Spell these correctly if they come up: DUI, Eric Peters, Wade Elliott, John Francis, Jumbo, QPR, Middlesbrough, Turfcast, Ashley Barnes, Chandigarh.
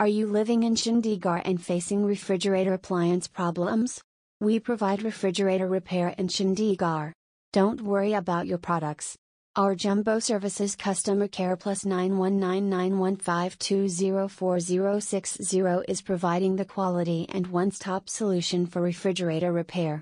Are you living in Chandigarh and facing refrigerator appliance problems? We provide refrigerator repair in Chandigarh. Don't worry about your products. Our Jumbo services customer care plus 919915204060 is providing the quality and one-stop solution for refrigerator repair.